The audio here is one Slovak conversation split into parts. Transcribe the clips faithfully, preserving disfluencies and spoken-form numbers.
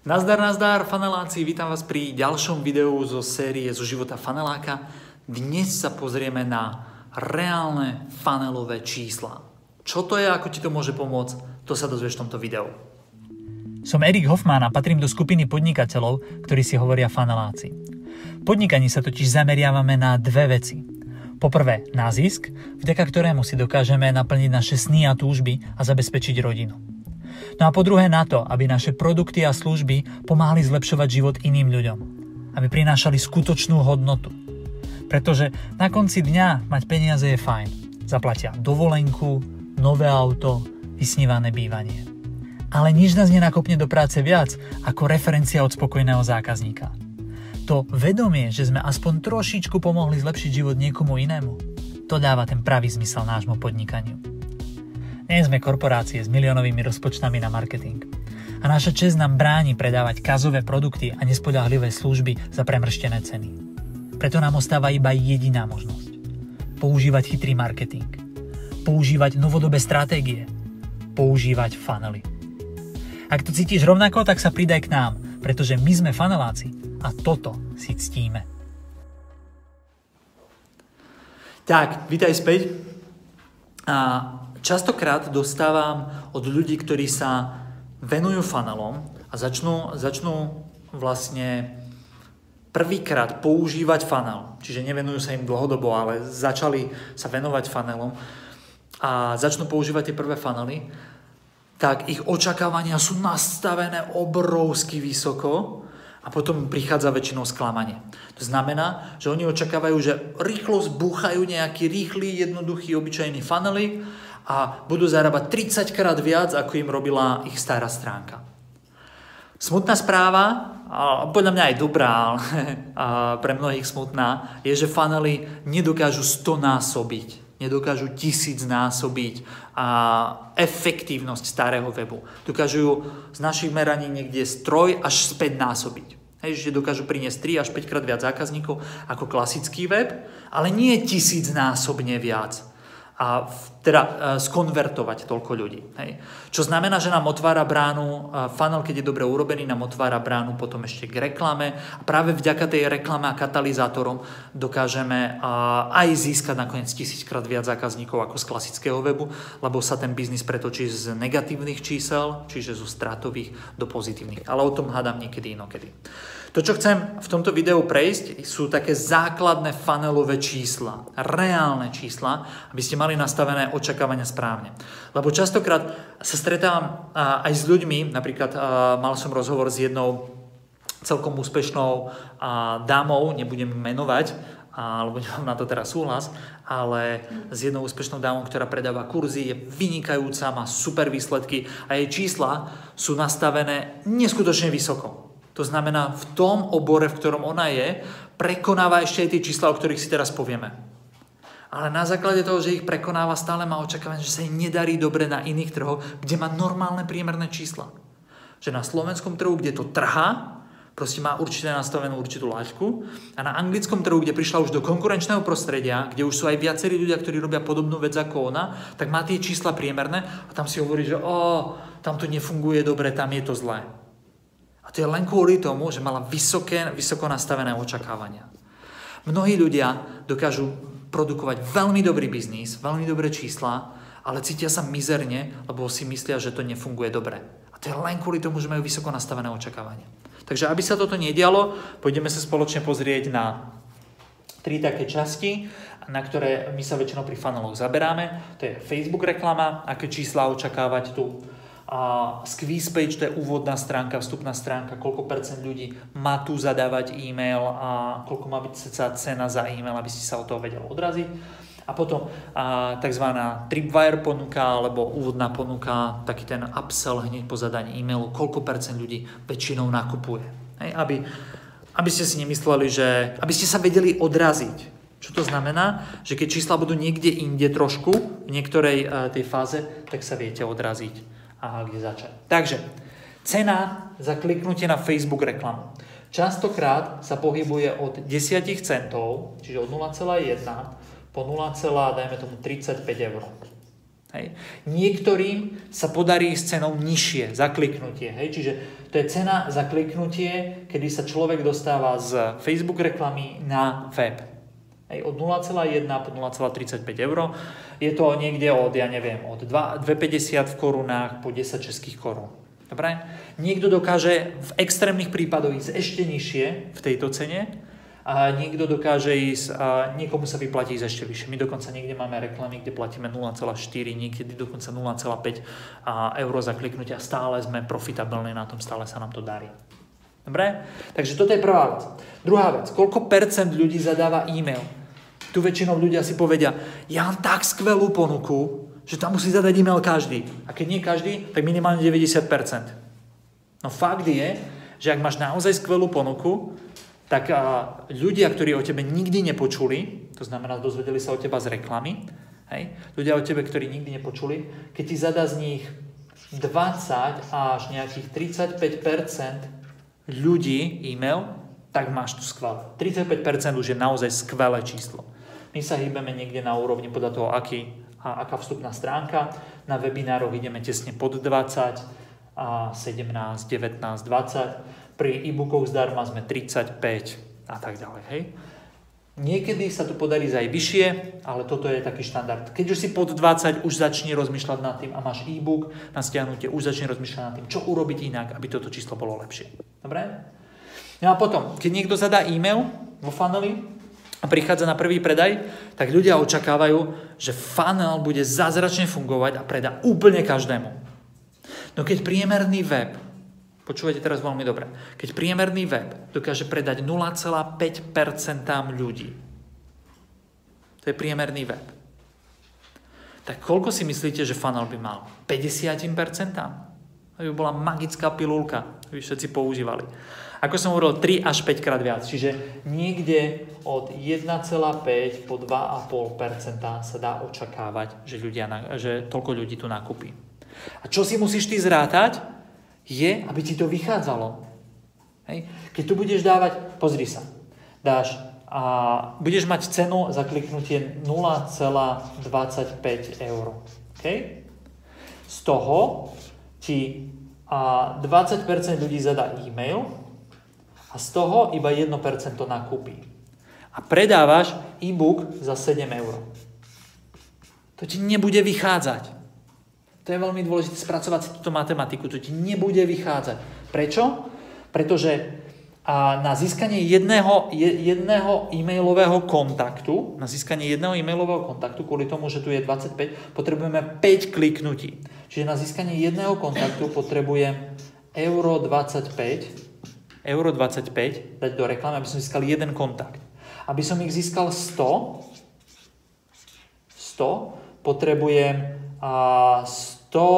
Nazdar, nazdar, faneláci, vítam vás pri ďalšom videu zo série zo života faneláka. Dnes sa pozrieme na reálne fanelové čísla. Čo to je, ako ti to môže pomôcť, to sa dozvieš v tomto videu. Som Erik Hoffman a patrím do skupiny podnikateľov, ktorí si hovoria faneláci. V podnikaní sa totiž zameriavame na dve veci. Poprvé na zisk, vďaka ktorému si dokážeme naplniť naše sny a túžby a zabezpečiť rodinu. No a po druhé na to, aby naše produkty a služby pomáhali zlepšovať život iným ľuďom. Aby prinášali skutočnú hodnotu. Pretože na konci dňa mať peniaze je fajn. Zaplatia dovolenku, nové auto, vysnívané bývanie. Ale nič nás nenakopne do práce viac ako referencia od spokojného zákazníka. To vedomie, že sme aspoň trošičku pomohli zlepšiť život niekomu inému, to dáva ten pravý zmysel nášmu podnikaniu. Nie sme korporácie s miliónovými rozpočtami na marketing. A naša česť nám bráni predávať kazové produkty a nespoľahlivé služby za premrštené ceny. Preto nám ostáva iba jediná možnosť. Používať chytrý marketing. Používať novodobé stratégie. Používať funnely. Ak to cítiš rovnako, tak sa pridaj k nám, pretože my sme faneláci a toto si ctíme. Tak, vítaj späť. A... Častokrát dostávam od ľudí, ktorí sa venujú funnelom a začnú, začnú vlastne prvýkrát používať funnel. Čiže nevenujú sa im dlhodobo, ale začali sa venovať funnelom a začnú používať tie prvé funnely, tak ich očakávania sú nastavené obrovsky vysoko a potom prichádza väčšinou sklamanie. To znamená, že oni očakávajú, že rýchlo zbúchajú nejaký rýchly, jednoduchý, obyčajný funnelík a budú zarábať tridsaťkrát viac, ako im robila ich stará stránka. Smutná správa, a podľa mňa aj dobrá, ale pre mnohých smutná, je, že funnely nedokážu stonásobiť, nedokážu tisícnásobiť a efektívnosť starého webu. Dokážu ju z našich meraní niekde z troj až z päťnásobiť. Hej, že dokážu priniesť tri až päťkrát viac zákazníkov ako klasický web, ale nie tisícnásobne viac. A teda skonvertovať toľko ľudí. Hej. Čo znamená, že nám otvára bránu, funnel, keď je dobre urobený, nám otvára bránu potom ešte k reklame. A práve vďaka tej reklame a katalizátorom dokážeme aj získať nakoniec tisíckrát viac zákazníkov ako z klasického webu, lebo sa ten biznis pretočí z negatívnych čísel, čiže zo stratových do pozitívnych. Ale o tom hádam niekedy inokedy. To, čo chcem v tomto videu prejsť, sú také základné funnelové čísla, reálne čísla, aby ste mali nastavené očakávania správne. Lebo častokrát sa stretávam aj s ľuďmi, napríklad mal som rozhovor s jednou celkom úspešnou dámou, nebudem menovať, alebo nemám na to teraz súhlas, ale s jednou úspešnou dámou, ktorá predáva kurzy, je vynikajúca, má super výsledky a jej čísla sú nastavené neskutočne vysoko. To znamená, v tom obore, v ktorom ona je, prekonáva ešte aj tie čísla, o ktorých si teraz povieme. Ale na základe toho, že ich prekonáva, stále má očakávanie, že sa jej nedarí dobre na iných trhoch, kde má normálne priemerné čísla. Že na slovenskom trhu, kde to trhá, proste má určite nastavenú určitú laťku a na anglickom trhu, kde prišla už do konkurenčného prostredia, kde už sú aj viacerí ľudia, ktorí robia podobnú vec ako ona, tak má tie čísla priemerné a tam si hovorí, že ó, tam to nefunguje dobre, tam je to zlé. A to je len kvôli tomu, že mala vysoké, vysoko nastavené očakávania. Mnohí ľudia dokážu produkovať veľmi dobrý biznis, veľmi dobré čísla, ale cítia sa mizerne, lebo si myslia, že to nefunguje dobre. A to je len kvôli tomu, že majú vysoko nastavené očakávania. Takže aby sa toto nedialo, pôjdeme sa spoločne pozrieť na tri také časti, na ktoré my sa väčšinou pri funneloch zaberáme. To je Facebook reklama, aké čísla očakávať tu. A squeeze page, to je úvodná stránka, vstupná stránka, koľko percent ľudí má tu zadávať e-mail a koľko má byť cena za e-mail, aby si sa od toho vedel odraziť. A potom a, tzv. Tripwire ponuka alebo úvodná ponuka, taký ten upsell hneď po zadaní e-mailu, koľko percent ľudí väčšinou nakupuje. Hej, aby, aby ste si nemysleli, že aby ste sa vedeli odraziť. Čo to znamená? Že keď čísla budú niekde inde trošku, v niektorej a, tej fáze, tak sa viete odraziť. A kde začať. Takže, cena za kliknutie na Facebook reklamu. Častokrát sa pohybuje od desať centov, čiže od nula celá jedna po nula, dajme tomu tridsaťpäť eur. Hej. Niektorým sa podarí s cenou nižšie, zakliknutie. Hej. Čiže to je cena za kliknutie, kedy sa človek dostáva z Facebook reklamy na web. Hej. Od nula celá jedna po nula celá tridsaťpäť eur. Je to niekde od, ja neviem, od dva päťdesiat v korunách po desať českých korún. Dobre? Niekto dokáže v extrémnych prípadoch ísť ešte nižšie v tejto cene. A niekto dokáže ísť a niekomu sa vyplatí ísť ešte vyššie. My dokonca niekde máme reklamy, kde platíme nula celá štyri, niekedy dokonca nula celá päť eur za kliknutie a stále sme profitabilní na tom, stále sa nám to darí. Dobre? Takže toto je prvá vec. Druhá vec, koľko percent ľudí zadáva e-mail? Tu väčšinou ľudia si povedia, ja mám tak skvelú ponuku, že tam musí zadať e-mail každý. A keď nie každý, tak minimálne deväťdesiat percent. No fakt je, že ak máš naozaj skvelú ponuku, tak a, ľudia, ktorí o tebe nikdy nepočuli, to znamená, dozvedeli sa o teba z reklamy, hej? Ľudia o tebe, ktorí nikdy nepočuli, keď ti zadá z nich dvadsať až nejakých tridsaťpäť percent ľudí e-mail, tak máš tu skvelé. tridsaťpäť percent už je naozaj skvelé číslo. My sa hýbeme niekde na úrovni podľa toho, aký, a, aká vstupná stránka. Na webinároch ideme tesne pod dvadsať, a sedemnásť, devätnásť, dvadsať. Pri e-bookoch zdarma sme tridsaťpäť a tak ďalej, hej. Niekedy sa to podarí aj vyššie, ale toto je taký štandard. Keď už si pod dvadsať, už začni rozmýšľať nad tým a máš e-book na stiahnutie, už začni rozmýšľať nad tým, čo urobiť inak, aby toto číslo bolo lepšie. Dobre? No a potom, keď niekto zadá e-mail vo funneli a prichádza na prvý predaj, tak ľudia očakávajú, že funnel bude zázračne fungovať a predá úplne každému. No keď priemerný web, počúvate teraz veľmi dobre. Keď priemerný web dokáže predať nula celá päť percent ľudí, to je priemerný web, tak koľko si myslíte, že funnel by mal? päťdesiat percent? To by bola magická pilulka, by všetci používali. Ako som hovoril, tri až päť krát viac, čiže niekde od jeden celá päť po dva celé päť percent sa dá očakávať, že, ľudia, že toľko ľudí tu nakúpi. A čo si musíš ty zrátať? Je, aby ti to vychádzalo. Hej. Keď tu budeš dávať, pozri sa, dáš a budeš mať cenu za kliknutie nula celá dvadsaťpäť eur. Okay? Z toho ti a dvadsať percent ľudí zadá e-mail a z toho iba jedno percento to nakúpi. A predávaš e-book za sedem eur. To ti nebude vychádzať. To je veľmi dôležité spracovať si túto matematiku, to ti nebude vychádzať. Prečo? Pretože na získanie jedného, jedného e-mailového kontaktu, na získanie jedného e-mailového kontaktu, kvôli tomu, že tu je dvadsaťpäť, potrebujeme päť kliknutí. Čiže na získanie jedného kontaktu potrebujem euro dvadsaťpäť, euro dvadsaťpäť dať do reklamy, aby som získal jeden kontakt. Aby som ich získal sto, sto potrebujem a sto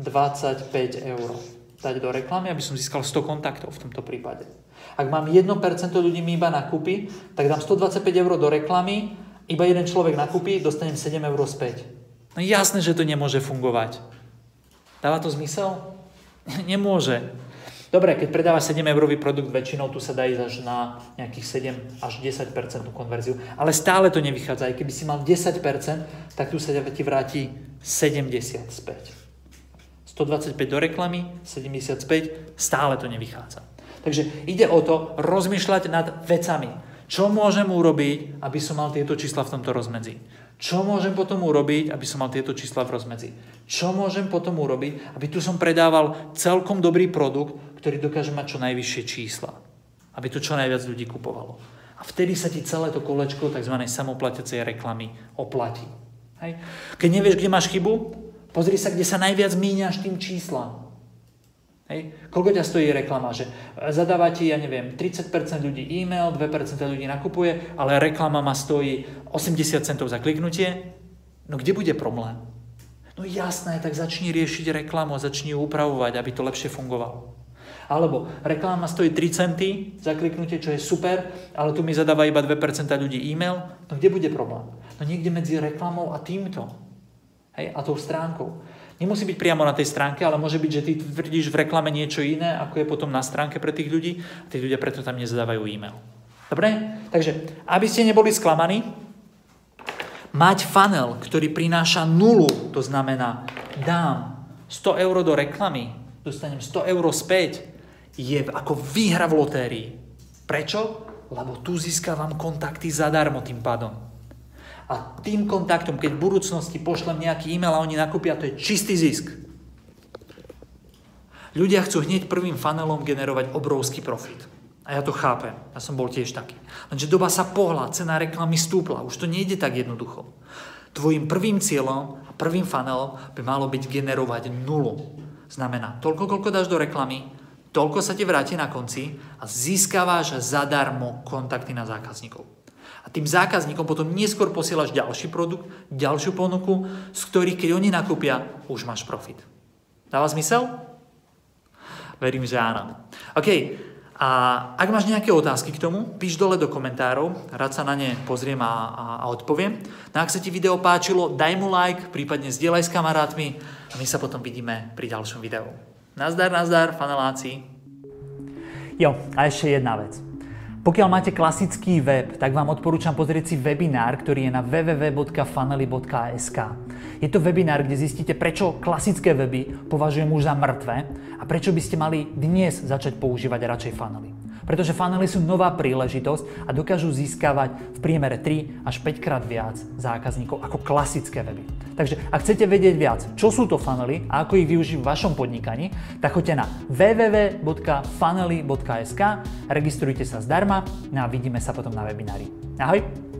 dvadsaťpäť eur dať do reklamy, aby som získal sto kontaktov v tomto prípade. Ak mám jedno percento ľudí mi iba nakúpi, tak dám sto dvadsaťpäť eur do reklamy, iba jeden človek nakúpi, dostanem sedem eur späť. No jasné, že to nemôže fungovať. Dáva to zmysel? Nemôže. Dobre, keď predávaš sedem eurový produkt, väčšinou tu sa dá ísť až na nejakých sedem až desať percent konverziu, ale stále to nevychádza. Aj keby si mal desať percent, tak tu sa ti vráti sedemdesiat späť. stodvadsaťpäť do reklamy, sedemdesiatpäť, stále to nevychádza. Takže ide o to rozmýšľať nad vecami. Čo môžem urobiť, aby som mal tieto čísla v tomto rozmedzi? Čo môžem potom urobiť, aby som mal tieto čísla v rozmedzi? Čo môžem potom urobiť, aby tu som predával celkom dobrý produkt, ktorý dokáže mať čo najvyššie čísla? Aby to čo najviac ľudí kupovalo. A vtedy sa ti celé to kolečko tzv. Samoplatiacej reklamy oplatí. Hej? Keď nevieš, kde máš chybu, pozri sa, kde sa najviac míňaš tým číslam. Hej. Koľko ťa stojí reklama, že zadáva ti, ja neviem, tridsať percent ľudí e-mail, dve percentá ľudí nakupuje, ale reklama ma stojí osemdesiat centov za kliknutie, no kde bude problém? No jasné, tak začni riešiť reklamu a začni ju upravovať, aby to lepšie fungovalo. Alebo reklama stojí tri centy za kliknutie, čo je super, ale tu mi zadáva iba dve percentá ľudí e-mail, no kde bude problém? No niekde medzi reklamou a týmto, hej, a tou stránkou. Nemusí byť priamo na tej stránke, ale môže byť, že ty tvrdíš v reklame niečo iné, ako je potom na stránke pre tých ľudí a tí ľudia preto tam nezadávajú e-mail. Dobre? Takže, aby ste neboli sklamaní, Mať funnel, ktorý prináša nulu, to znamená dám sto eur do reklamy, dostanem sto eur späť, je ako výhra v lotérii. Prečo? Lebo tu získavam kontakty zadarmo tým pádom. A tým kontaktom, keď v budúcnosti pošlem nejaký e-mail a oni nakúpia, to je čistý zisk. Ľudia chcú hneď prvým funnelom generovať obrovský profit. A ja to chápem, ja som bol tiež taký. Lenže doba sa pohla, cena reklamy stúpla, už to nejde tak jednoducho. Tvojím prvým cieľom a prvým funnelom by malo byť generovať nulu. Znamená, toľko, koľko dáš do reklamy, toľko sa ti vráti na konci a získaváš zadarmo kontakty na zákazníkov. A tým zákazníkom potom neskôr posielaš ďalší produkt, ďalšiu ponuku, z ktorých, keď oni nakúpia, už máš profit. Dáva zmysel? Verím, že áno. OK. A ak máš nejaké otázky k tomu, píš dole do komentárov, rád sa na ne pozriem a, a, a odpoviem. No ak sa ti video páčilo, daj mu like, prípadne zdieľaj s kamarátmi a my sa potom vidíme pri ďalšom videu. Nazdar, nazdar, faneláci. Jo, a ešte jedna vec. Pokiaľ máte klasický web, tak vám odporúčam pozrieť si webinár, ktorý je na w w w bodka fanely bodka s k. Je to webinár, kde zistíte, prečo klasické weby považujem už za mŕtve a prečo by ste mali dnes začať používať radšej funnely. Pretože funnely sú nová príležitosť a dokážu získavať v priemere tri až päť krát viac zákazníkov ako klasické weby. Takže ak chcete vedieť viac, čo sú to funnely a ako ich využiť v vašom podnikaní, tak choďte na w w w bodka fanely bodka s k, registrujte sa zdarma no a vidíme sa potom na webinári. Ahoj!